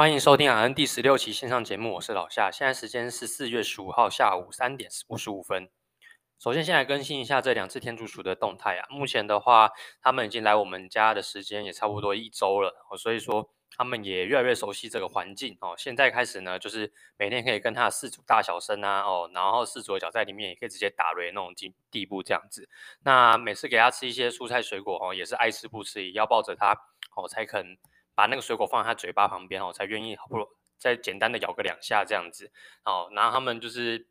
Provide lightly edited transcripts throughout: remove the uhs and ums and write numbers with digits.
欢迎收听RN第16期线上节目，我是老夏。现在时间是4月15号下午3点55分。首先先来更新一下这两次天竺鼠的动态啊。目前的话，他们已经来我们家的时间也差不多一周了，所以说他们也越来越熟悉这个环境哦。现在开始呢，就是每天可以跟他的饲主大小声啊哦，然后饲主的脚在里面也可以直接打雷那种地步这样子。那每次给他吃一些蔬菜水果哦，也是爱吃不吃，也要抱着他哦才肯把那个水果放在他嘴巴旁边哦，才愿意好不容易再简单的咬个两下这样子哦。然后他们就是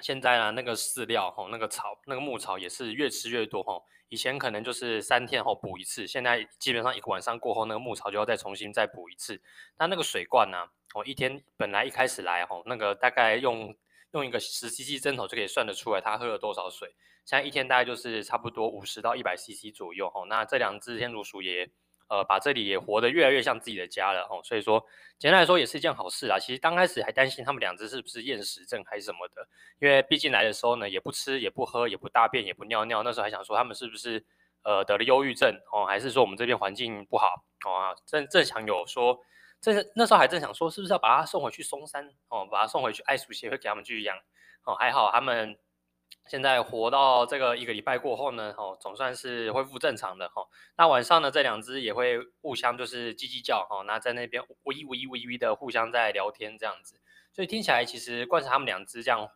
现在呢，那个饲料吼，那个草，那个牧草也是越吃越多吼。以前可能就是3天后补一次，现在基本上一个晚上过后，那个牧草就要再重新再补一次。那那个水罐呢，哦，一天本来一开始来吼，那个大概用一个10cc 针头就可以算得出来它喝了多少水。现在一天大概就是差不多50到100cc 左右吼。那这两只天竺鼠也把这里也活得越来越像自己的家了哦，所以说简单来说也是一件好事啦。其实刚开始还担心他们两只是不是厌食症还是什么的，因为毕竟来的时候呢，也不吃也不喝也不大便也不尿尿，那时候还想说他们是不是得了忧郁症哦，还是说我们这边环境不好哦，正想有说，那时候还正想说是不是要把它送回去松山哦，把它送回去爱鼠协会给他们去养哦，还好他们现在活到这个一个礼拜过后呢，哦，总算是恢复正常的哦。那晚上呢，这两只也会互相就是叽叽叫哦，那在那边呜一的互相在聊天这样子，所以听起来其实观察他们两只这样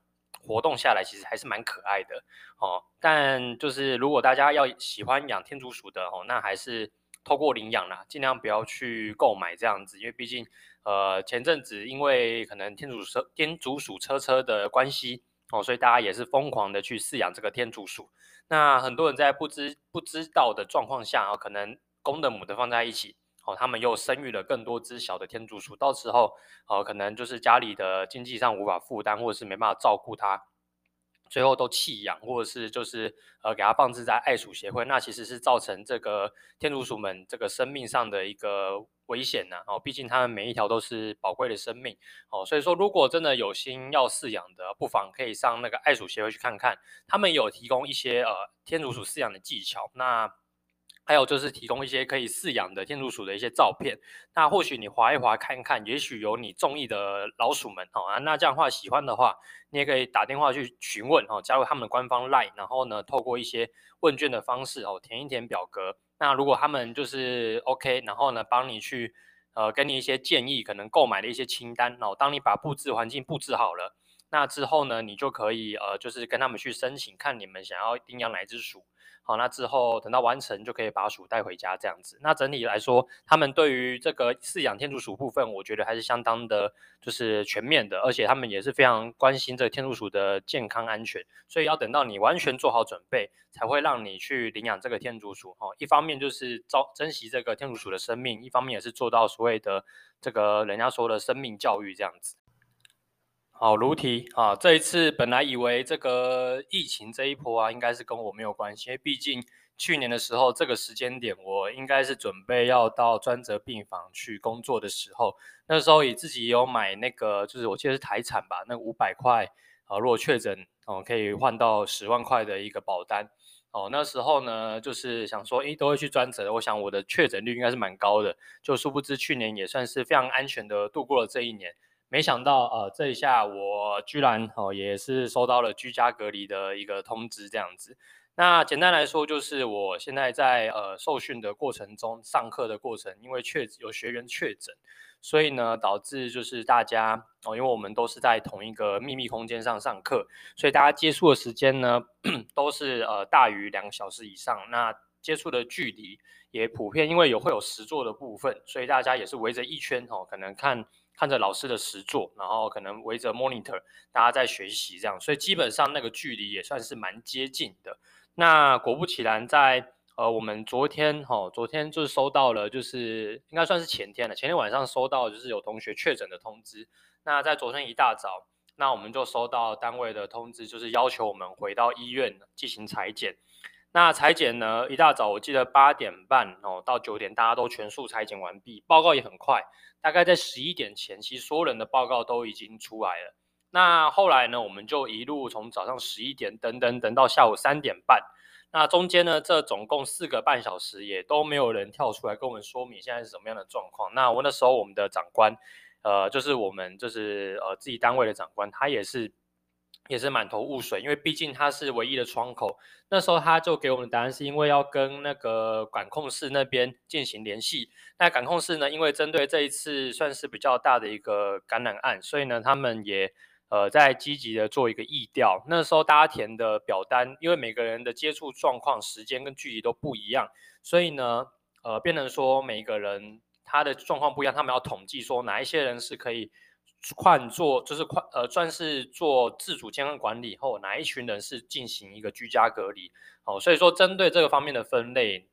活动下来，其实还是蛮可爱的哦。但就是如果大家要喜欢养天竺鼠的哦，那还是透过领养啦，尽量不要去购买这样子，因为毕竟前阵子因为可能天竺鼠车的关系。哦，所以大家也是疯狂的去饲养这个天竺鼠。那很多人在不知道的状况下，哦，可能公的母的放在一起，哦，他们又生育了更多只小的天竺鼠。到时候，可能就是家里的经济上无法负担，或者是没办法照顾它，最后都弃养，或者是就是给它放置在爱鼠协会。那其实是造成这个天竺鼠们这个生命上的一个危险呐，啊，哦，毕竟他们每一条都是宝贵的生命哦，所以说如果真的有心要饲养的，不妨可以上那个爱鼠协会去看看，他们有提供一些天竺鼠饲养的技巧，那还有就是提供一些可以饲养的天竺鼠的一些照片，那或许你滑一滑看看，也许有你中意的老鼠们哦，啊，那这样的话喜欢的话，你也可以打电话去询问哦，加入他们的官方 LINE， 然后呢透过一些问卷的方式哦，填一填表格。那如果他们就是 OK， 然后呢，帮你去给你一些建议，可能购买的一些清单哦。当你把布置环境布置好了，那之后呢，你就可以就是跟他们去申请，看你们想要领养哪一只鼠。好，那之后等到完成就可以把鼠带回家这样子。那整体来说，他们对于这个饲养天竺鼠部分，我觉得还是相当的，就是全面的，而且他们也是非常关心这个天竺鼠的健康安全，所以要等到你完全做好准备，才会让你去领养这个天竺鼠。哦，一方面就是珍惜这个天竺鼠的生命，一方面也是做到所谓的这个人家说的生命教育这样子。好，如题啊，这一次本来以为这个疫情这一波啊，应该是跟我没有关系，因为毕竟去年的时候这个时间点，我应该是准备要到专责病房去工作的时候，那时候也自己有买那个，就是我记得是台产吧，那500块啊，如果确诊哦，可以换到10万块的一个保单哦。那时候呢，就是想说，都会去专责，我想我的确诊率应该是蛮高的，就殊不知去年也算是非常安全的度过了这一年。没想到这一下我居然也是收到了居家隔离的一个通知这样子。那简单来说，就是我现在在受训的过程中，上课的过程，因为有学员确诊，所以呢导致就是大家因为我们都是在同一个秘密空间上上课，所以大家接触的时间呢都是大于2个小时以上，那接触的距离也普遍因为会有实作的部分，所以大家也是围着一圈可能看着老师的实作，然后可能围着 monitor 大家在学习这样，所以基本上那个距离也算是蛮接近的。那果不其然，在我们昨天就是收到了，就是应该算是前天晚上收到就是有同学确诊的通知。那在昨天一大早，那我们就收到单位的通知，就是要求我们回到医院进行采检。那采检呢，一大早我记得8点半到9点，大家都全数采检完毕，报告也很快，大概在11点前，其实所有人的报告都已经出来了。那后来呢，我们就一路从早上11点等到下午3点半，那中间呢，这总共4个半小时也都没有人跳出来跟我们说明现在是什么样的状况。那我那时候我们的长官，就是我们自己单位的长官，他也是满头雾水，因为毕竟他是唯一的窗口。那时候他就给我们的答案是因为要跟那个管控室那边进行联系。那管控室呢，因为针对这一次算是比较大的一个感染案，所以呢，他们也在积极的做一个疫调。那时候大家填的表单，因为每个人的接触状况、时间跟距离都不一样，所以呢，变成说每个人他的状况不一样，他们要统计说哪一些人是可以算是做自主健康管理后，哪一群人是进行一个居家隔离。所以说针对这个方面的分类，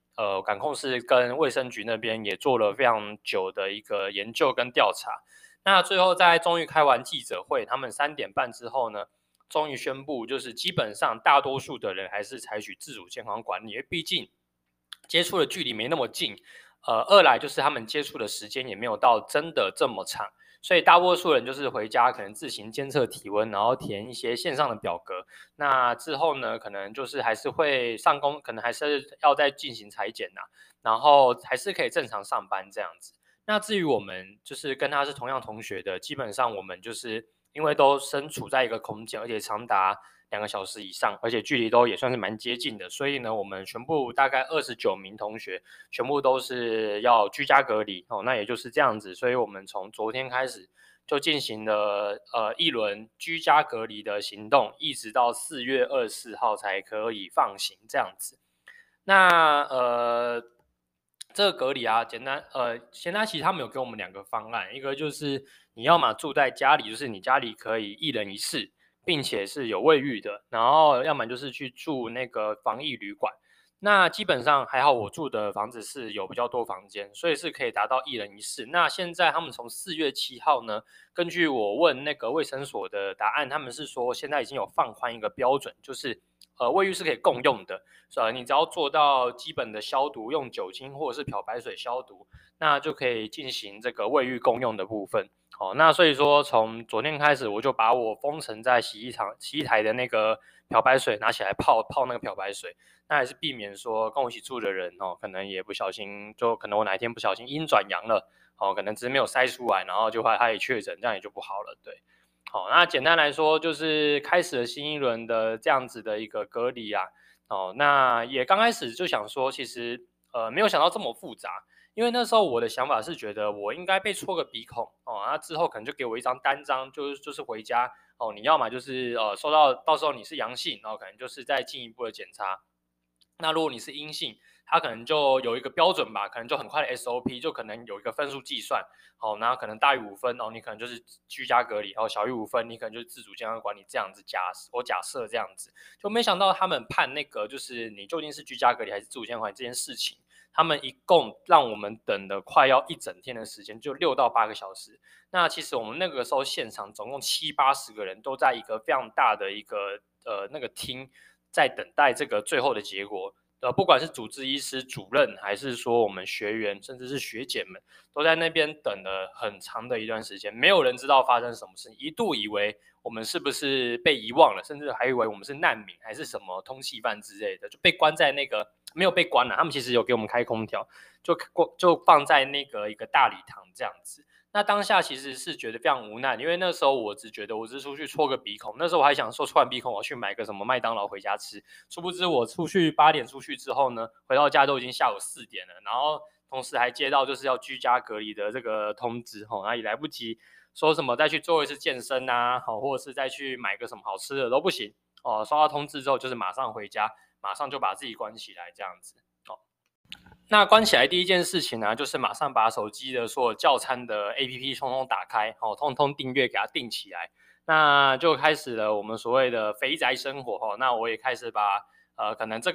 管控室跟卫生局那边也做了非常久的一个研究跟调查。那最后在终于开完记者会，他们3点半之后呢，终于宣布就是基本上大多数的人还是采取自主健康管理，因为毕竟接触的距离没那么近，二来就是他们接触的时间也没有到真的这么长，所以大多数人就是回家可能自行监测体温，然后填一些线上的表格。那之后呢，可能就是还是会上工，可能还是要再进行裁剪然后还是可以正常上班这样子。那至于我们就是跟他是同样同学的，基本上我们就是因为都身处在一个空间，而且长达2个小时以上，而且距离都也算是蛮接近的，所以呢，我们全部大概29名同学全部都是要居家隔离那也就是这样子，所以我们从昨天开始就进行了一轮居家隔离的行动，一直到4月24号才可以放行这样子。那这个隔离啊，简单其实他们有给我们2个方案，一个就是你要嘛住在家里，就是你家里可以1人1室。并且是有卫浴的，然后要么就是去住那个防疫旅馆。那基本上还好，我住的房子是有比较多房间，所以是可以达到1人1室。那现在他们从4月7号呢，根据我问那个卫生所的答案，他们是说现在已经有放宽一个标准，就是卫浴是可以共用的，你只要做到基本的消毒，用酒精或者是漂白水消毒，那就可以进行这个卫浴共用的部分。那所以说从昨天开始，我就把我封存在洗衣台的那个漂白水拿起来泡那个漂白水，那还是避免说跟我一起住的人可能也不小心，就可能我哪一天不小心阴转阳了可能只是没有筛出来，然后就他也确诊，这样也就不好了，对。那简单来说就是开始了新一轮的这样子的一个隔离啊。那也刚开始就想说，其实没有想到这么复杂。因为那时候我的想法是觉得我应该被戳个鼻孔之后可能就给我一张单张，就是回家你要嘛就是收到，到时候你是阳性，然后可能就是再进一步的检查。那如果你是阴性，它可能就有一个标准吧，可能就很快的 SOP， 就可能有一个分数计算然后可能大于5分你可能就是居家隔离小于5分你可能就是自主健康管理这样子。我假设这样子，就没想到他们判那个就是你究竟是居家隔离还是自主健康管理这件事情，他们一共让我们等了快要1整天的时间，就6到8个小时。那其实我们那个时候现场总共70-80个人都在一个非常大的一个那个厅，在等待这个最后的结果。不管是主治医师、主任，还是说我们学员，甚至是学姐们，都在那边等了很长的一段时间，没有人知道发生什么事，一度以为我们是不是被遗忘了，甚至还以为我们是难民，还是什么通缉犯之类的，就被关在那个，没有被关了，他们其实有给我们开空调，就放在那个一个大礼堂这样子。那当下其实是觉得非常无奈，因为那时候我只觉得我只出去戳个鼻孔，那时候我还想说戳完鼻孔我去买个什么麦当劳回家吃，殊不知我出去8点出去之后呢，回到家都已经下午4点了，然后同时还接到就是要居家隔离的这个通知那也来不及说什么再去做一次健身或者是再去买个什么好吃的都不行收到通知之后就是马上回家，马上就把自己关起来这样子那关起来第一件事情呢，就是马上把手机的所有叫餐的 APP 通通打开通通订阅，给它订起来。那就开始了我们所谓的肥宅生活那我也开始把可能这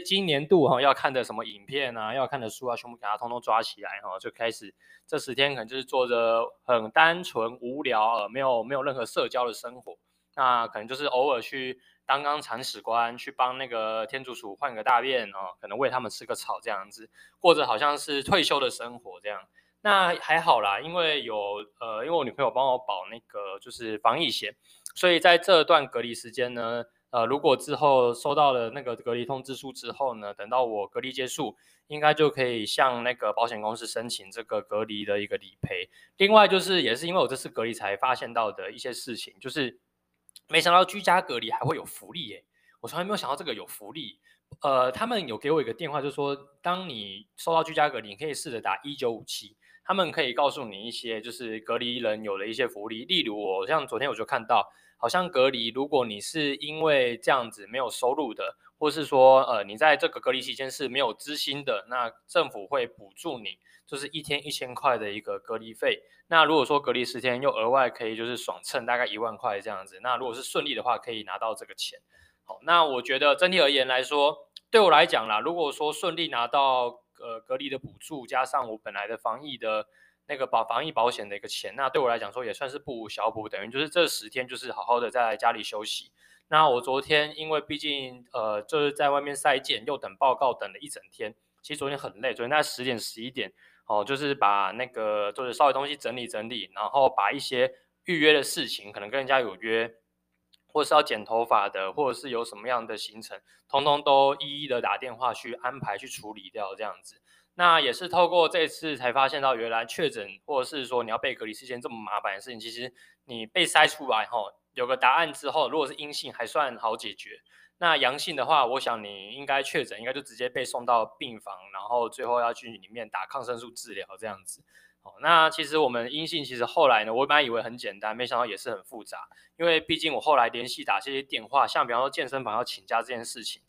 今年度要看的什么影片啊，要看的书啊，全部给它通通抓起来就开始这10天可能就是做着很单纯无聊没有任何社交的生活。那可能就是偶尔去当铲屎官，去帮那个天竺鼠换个大便可能喂他们吃个草这样子，或者好像是退休的生活这样。那还好啦，因为我女朋友帮我保那个就是防疫险，所以在这段隔离时间呢如果之后收到了那个隔离通知书之后呢，等到我隔离结束，应该就可以向那个保险公司申请这个隔离的一个理赔。另外就是也是因为我这次隔离才发现到的一些事情，就是没想到居家隔离还会有福利耶，我从来没有想到这个有福利。他们有给我一个电话，就是说当你收到居家隔离，你可以试着打1957，他们可以告诉你一些就是隔离人有的一些福利，例如我像昨天我就看到。好像隔离，如果你是因为这样子没有收入的，或是说你在这个隔离期间是没有支薪的，那政府会补助你，就是一天1000块的一个隔离费。那如果说隔离10天又额外可以就是爽蹭大概1万块这样子，那如果是顺利的话可以拿到这个钱。好，那我觉得整体而言来说，对我来讲啦，如果说顺利拿到隔离的补助，加上我本来的防疫的那个防疫保险的一个钱，那对我来讲说也算是不无小补，等于就是这10天就是好好的在家里休息。那我昨天因为毕竟就是在外面筛检又等报告等了一整天，其实昨天很累，昨天大概10点11点哦，就是把那个就是稍微东西整理整理，然后把一些预约的事情，可能跟人家有约，或是要剪头发的，或者是有什么样的行程，通通都一一的打电话去安排去处理掉这样子。那也是透过这次才发现到，原来确诊或者是说你要被隔离是件这么麻烦的事情。其实你被筛出来后，有个答案之后，如果是阴性还算好解决，那阳性的话，我想你应该确诊应该就直接被送到病房，然后最后要去里面打抗生素治疗这样子。那其实我们阴性其实后来呢，我本来以为很简单，没想到也是很复杂，因为毕竟我后来联系打这些电话，像比方说健身房要请假这件事情，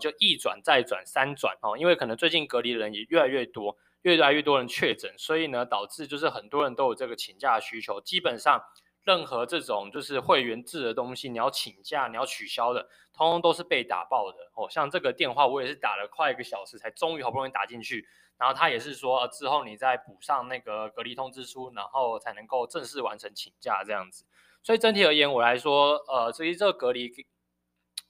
就一转再转三转，因为可能最近隔离的人也越来越多，越来越多人确诊，所以呢导致就是很多人都有这个请假的需求。基本上任何这种就是会员制的东西，你要请假你要取消的，通通都是被打爆的。像这个电话我也是打了快1个小时才终于好不容易打进去，然后他也是说之后你再补上那个隔离通知书，然后才能够正式完成请假这样子。所以整体而言我来说，至于这个隔离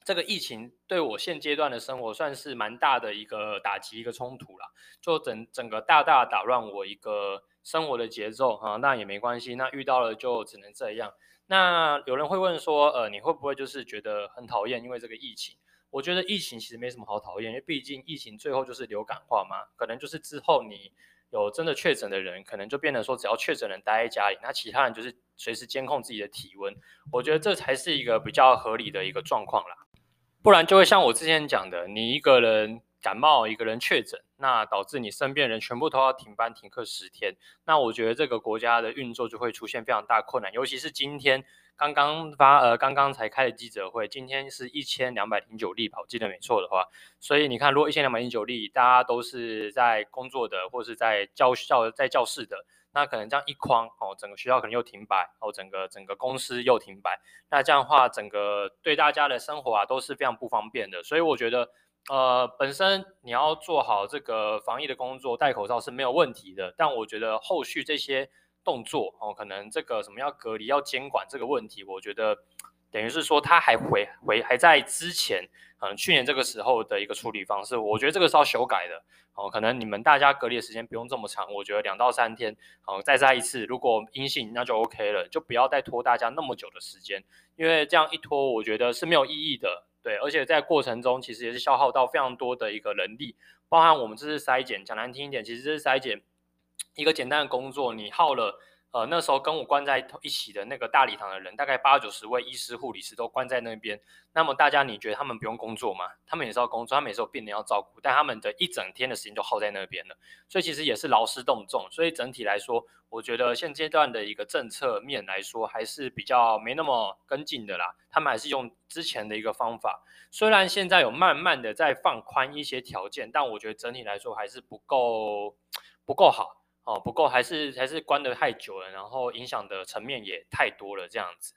这个疫情对我现阶段的生活算是蛮大的一个打击一个冲突啦，就整个大大打乱我一个生活的节奏啊。那也没关系，那遇到了就只能这样。那有人会问说你会不会就是觉得很讨厌因为这个疫情？我觉得疫情其实没什么好讨厌，因为毕竟疫情最后就是流感化嘛，可能就是之后你有真的确诊的人，可能就变成说只要确诊人待在家里，那其他人就是随时监控自己的体温，我觉得这才是一个比较合理的一个状况啦。不然就会像我之前讲的，你一个人感冒，一个人确诊，那导致你身边人全部都要停班停课10天，那我觉得这个国家的运作就会出现非常大困难。尤其是今天刚刚才开的记者会，今天是1209例吧，我记得没错的话。所以你看，如果1209例，大家都是在工作的，或是在教室的，那可能这样一框整个学校可能又停摆，整个公司又停摆，那这样的话，整个对大家的生活啊都是非常不方便的。所以我觉得。本身你要做好这个防疫的工作，戴口罩是没有问题的，但我觉得后续这些动作可能这个什么要隔离要监管这个问题，我觉得等于是说它还还在之前去年这个时候的一个处理方式，我觉得这个是要修改的可能你们大家隔离的时间不用这么长，我觉得2到3天再筛一次，如果阴性那就 OK 了，就不要再拖大家那么久的时间，因为这样一拖我觉得是没有意义的。对，而且在过程中其实也是消耗到非常多的一个人力，包含我们这次筛检，讲难听一点，其实这次筛检一个简单的工作，你耗了那时候跟我关在一起的那个大礼堂的人，大概80-90位医师护理师都关在那边，那么大家你觉得他们不用工作吗？他们也是要工作，他们也是有病人要照顾，但他们的一整天的时间就耗在那边了，所以其实也是劳师动众。所以整体来说，我觉得现阶段的一个政策面来说还是比较没那么跟进的啦，他们还是用之前的一个方法，虽然现在有慢慢的在放宽一些条件，但我觉得整体来说还是不够好不过还是关得太久了，然后影响的层面也太多了这样子。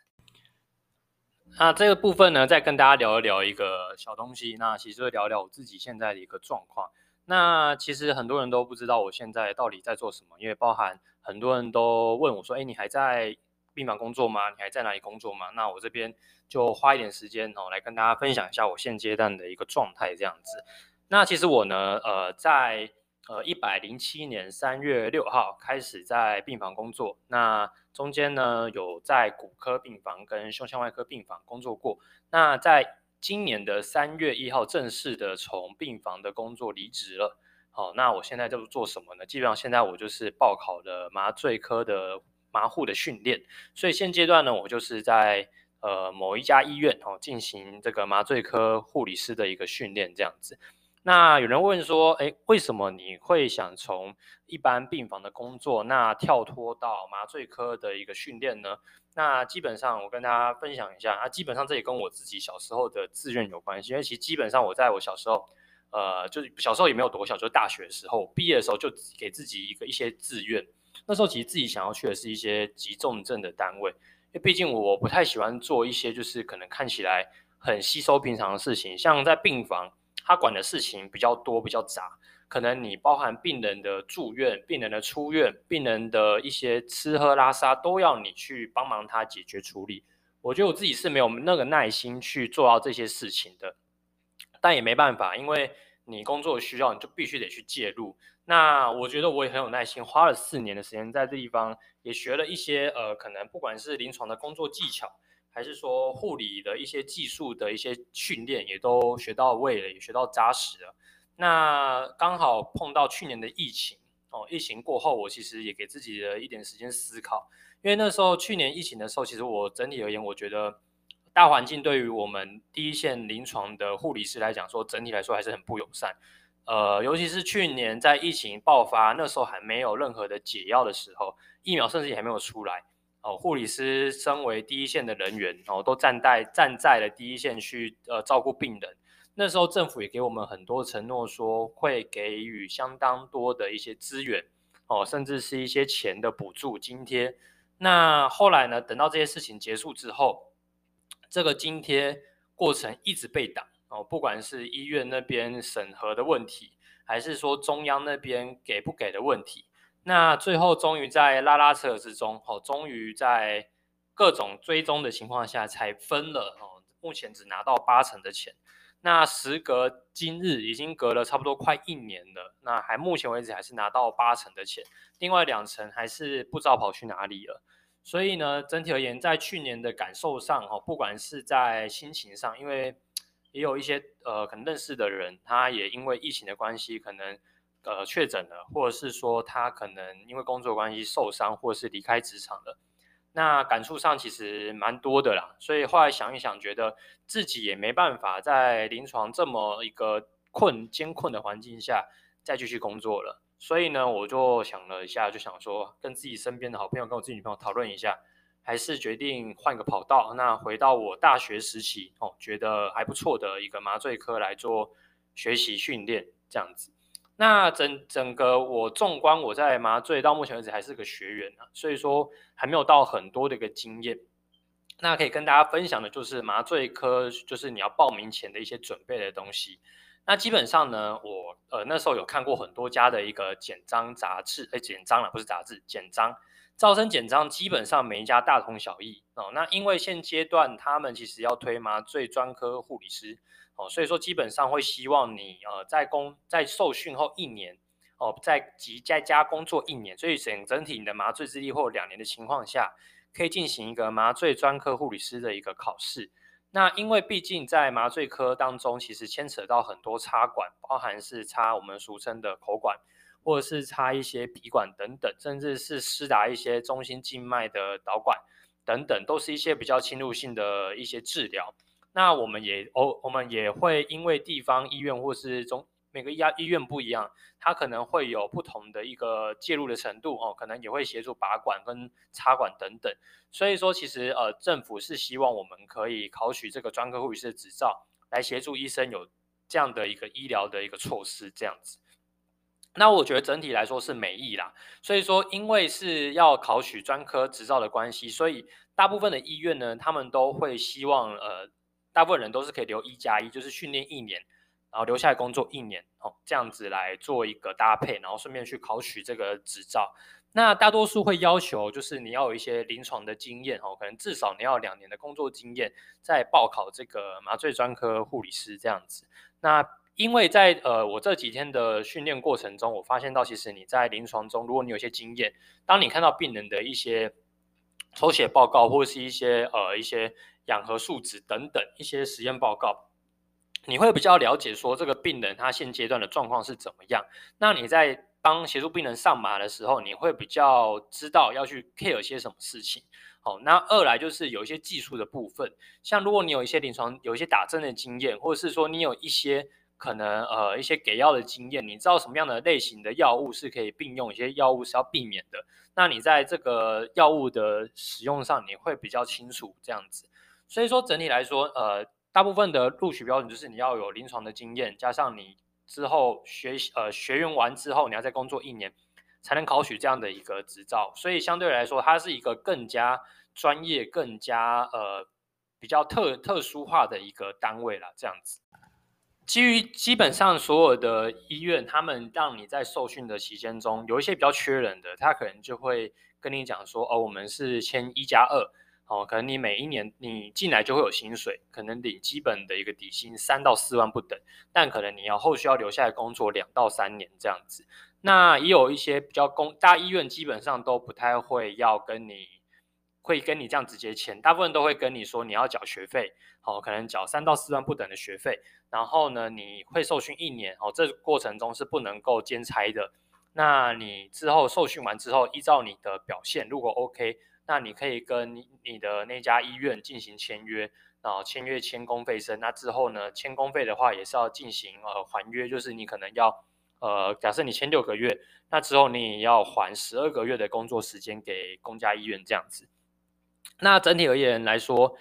那这个部分呢，再跟大家聊一聊一个小东西，那其实就聊一聊我自己现在的一个状况。那其实很多人都不知道我现在到底在做什么，因为包含很多人都问我说，你还在病房工作吗？你还在哪里工作吗？那我这边就花一点时间来跟大家分享一下我现阶段的一个状态这样子。那其实我呢在107年3月6号开始在病房工作，那中间呢有在骨科病房跟胸腔外科病房工作过。那在今年的3月1号正式的从病房的工作离职了。好，那我现在就做什么呢？基本上现在我就是报考的麻醉科的麻护的训练，所以现阶段呢，我就是在某一家医院进行这个麻醉科护理师的一个训练这样子。那有人问说，为什么你会想从一般病房的工作，那跳脱到麻醉科的一个训练呢？那基本上我跟大家分享一下，基本上这也跟我自己小时候的志愿有关系，因为其实基本上我在我小时候，就是小时候也没有多小，就是大学的时候毕业的时候就给自己一些志愿，那时候其实自己想要去的是一些急重症的单位，因为毕竟我不太喜欢做一些就是可能看起来很稀疏平常的事情，像在病房。他管的事情比较多比较杂，可能你包含病人的住院、病人的出院、病人的一些吃喝拉撒都要你去帮忙他解决处理。我觉得我自己是没有那个耐心去做到这些事情的，但也没办法，因为你工作需要你就必须得去介入。那我觉得我也很有耐心，花了4年的时间在这地方也学了一些可能不管是临床的工作技巧，还是说护理的一些技术的一些训练也都学到位了，也学到扎实了。那刚好碰到去年的疫情疫情过后，我其实也给自己的一点时间思考，因为那时候去年疫情的时候，其实我整体而言，我觉得大环境对于我们第一线临床的护理师来讲说，整体来说还是很不友善。尤其是去年在疫情爆发那时候还没有任何的解药的时候，疫苗甚至也还没有出来。护理师身为第一线的人员，都站在了第一线去照顾病人。那时候政府也给我们很多承诺，说会给予相当多的一些资源，甚至是一些钱的补助津贴。那后来呢，等到这些事情结束之后，这个津贴过程一直被挡，不管是医院那边审核的问题，还是说中央那边给不给的问题。那最后终于在拉拉扯之中，终于在各种追踪的情况下才分了，目前只拿到80%的钱。那时隔今日已经隔了差不多快1年了，那还目前为止还是拿到80%的钱，另外2%还是不知道跑去哪里了。所以呢，整体而言，在去年的感受上，不管是在心情上，因为也有一些可能认识的人，他也因为疫情的关系，可能确诊了，或者是说他可能因为工作关系受伤，或者是离开职场了，那感触上其实蛮多的啦。所以后来想一想，觉得自己也没办法在临床这么一个艰困的环境下再继续工作了。所以呢，我就想了一下，就想说跟自己身边的好朋友，跟我自己女朋友讨论一下，还是决定换个跑道，那回到我大学时期觉得还不错的一个麻醉科来做学习训练这样子。那整个我纵观我在麻醉到目前为止还是个学员，所以说还没有到很多的一个经验。那可以跟大家分享的就是麻醉科，就是你要报名前的一些准备的东西。那基本上呢，我那时候有看过很多家的一个简章杂志，简章啦，不是杂志，简章，招生简章基本上每一家大同小异。那因为现阶段他们其实要推麻醉专科护理师。所以说基本上会希望你在受训后1年在家工作1年，所以整体你的麻醉资历或2年的情况下，可以进行一个麻醉专科护理师的一个考试。那因为毕竟在麻醉科当中，其实牵扯到很多插管，包含是插我们俗称的口管，或者是插一些鼻管等等，甚至是施打一些中心静脉的导管等等，都是一些比较侵入性的一些治疗。那我们也会因为地方医院或是每个医院不一样，它可能会有不同的一个介入的程度，可能也会协助拔管跟插管等等。所以说其实政府是希望我们可以考取这个专科护理师的执照，来协助医生有这样的一个医疗的一个措施这样子。那我觉得整体来说是美意啦，所以说因为是要考取专科执照的关系，所以大部分的医院呢，他们都会希望大部分人都是可以留1+1，就是训练1年，然后留下来工作1年，这样子来做一个搭配，然后顺便去考取这个执照。那大多数会要求就是你要有一些临床的经验，可能至少你要2年的工作经验，再报考这个麻醉专科护理师这样子。那因为在我这几天的训练过程中，我发现到其实你在临床中，如果你有些经验，当你看到病人的一些抽血报告，或是一些氧合数值等等一些实验报告，你会比较了解说这个病人他现阶段的状况是怎么样。那你在帮协助病人上马的时候，你会比较知道要去 care 些什么事情。好，那二来就是有一些技术的部分，像如果你有一些临床有一些打针的经验，或者是说你有一些可能一些给药的经验，你知道什么样的类型的药物是可以并用，一些药物是要避免的，那你在这个药物的使用上你会比较清楚这样子。所以说整体来说，大部分的录取标准就是你要有临床的经验，加上你之后学员完之后，你要再工作1年才能考取这样的一个执照。所以相对来说，它是一个更加专业、更加比较特殊化的一个单位啦，这样子。基于基本上所有的医院，他们让你在受训的期间中，有一些比较缺人的，他可能就会跟你讲说，哦，我们是签1+2。哦，可能你每一年你进来就会有薪水，可能领基本的一个底薪3到4万不等，但可能你要后续要留下来工作2到3年这样子。那也有一些比较大医院基本上都不太会要跟你这样直接签，大部分都会跟你说你要缴学费，哦，可能缴3到4万不等的学费，然后呢你会受训1年，哦，这过程中是不能够兼差的。那你之后受训完之后，依照你的表现，如果 OK。那你可以跟你的那家医院进行签约，然后签约签公费生。那之后呢，签公费的话也是要进行还约，就是你可能要假设你签6个月，那之后你也要还12个月的工作时间给公家医院这样子。那整体而言来说，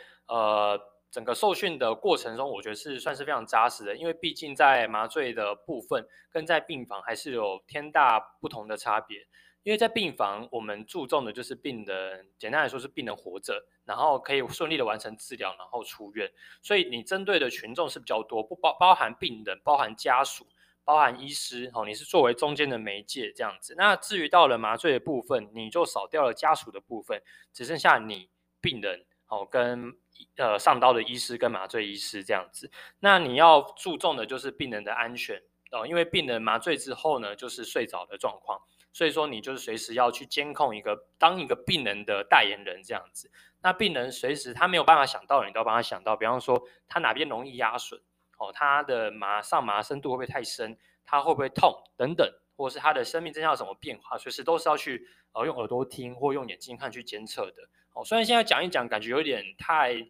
整个受训的过程中，我觉得是算是非常扎实的，因为毕竟在麻醉的部分跟在病房还是有天大不同的差别。因为在病房，我们注重的就是病人，简单来说是病人活着，然后可以顺利的完成治疗，然后出院。所以你针对的群众是比较多，不包含病人，包含家属，包含医师，哦，你是作为中间的媒介这样子。那至于到了麻醉的部分，你就少掉了家属的部分，只剩下你病人，哦，跟上刀的医师跟麻醉医师这样子。那你要注重的就是病人的安全，哦，因为病人麻醉之后呢，就是睡着的状况。所以说你就是随时要去监控当一个病人的代言人这样子。那病人随时他没有办法想到，你都要帮他想到，比方说他哪边容易压损，哦，他的上麻深度会不会太深，他会不会痛等等，或是他的生命征象有什么变化，随时都是要去用耳朵听或用眼睛看去监测的。哦，虽然现在讲一讲感觉有点太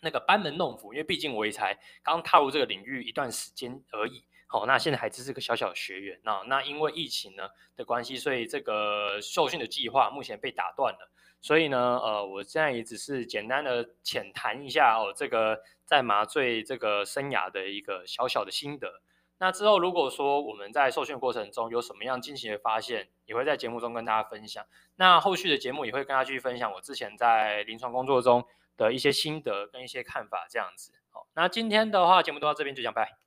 那个班门弄斧，因为毕竟我也才刚踏入这个领域一段时间而已。哦，那现在还只是个小小的学员，那因为疫情呢的关系，所以这个受训的计划目前被打断了，所以呢，我现在也只是简单的浅谈一下哦，这个在麻醉这个生涯的一个小小的心得。那之后如果说我们在受训过程中有什么样惊喜的发现，也会在节目中跟大家分享。那后续的节目也会跟大家去分享我之前在临床工作中的一些心得跟一些看法这样子。好，那今天的话节目都到这边就讲拜。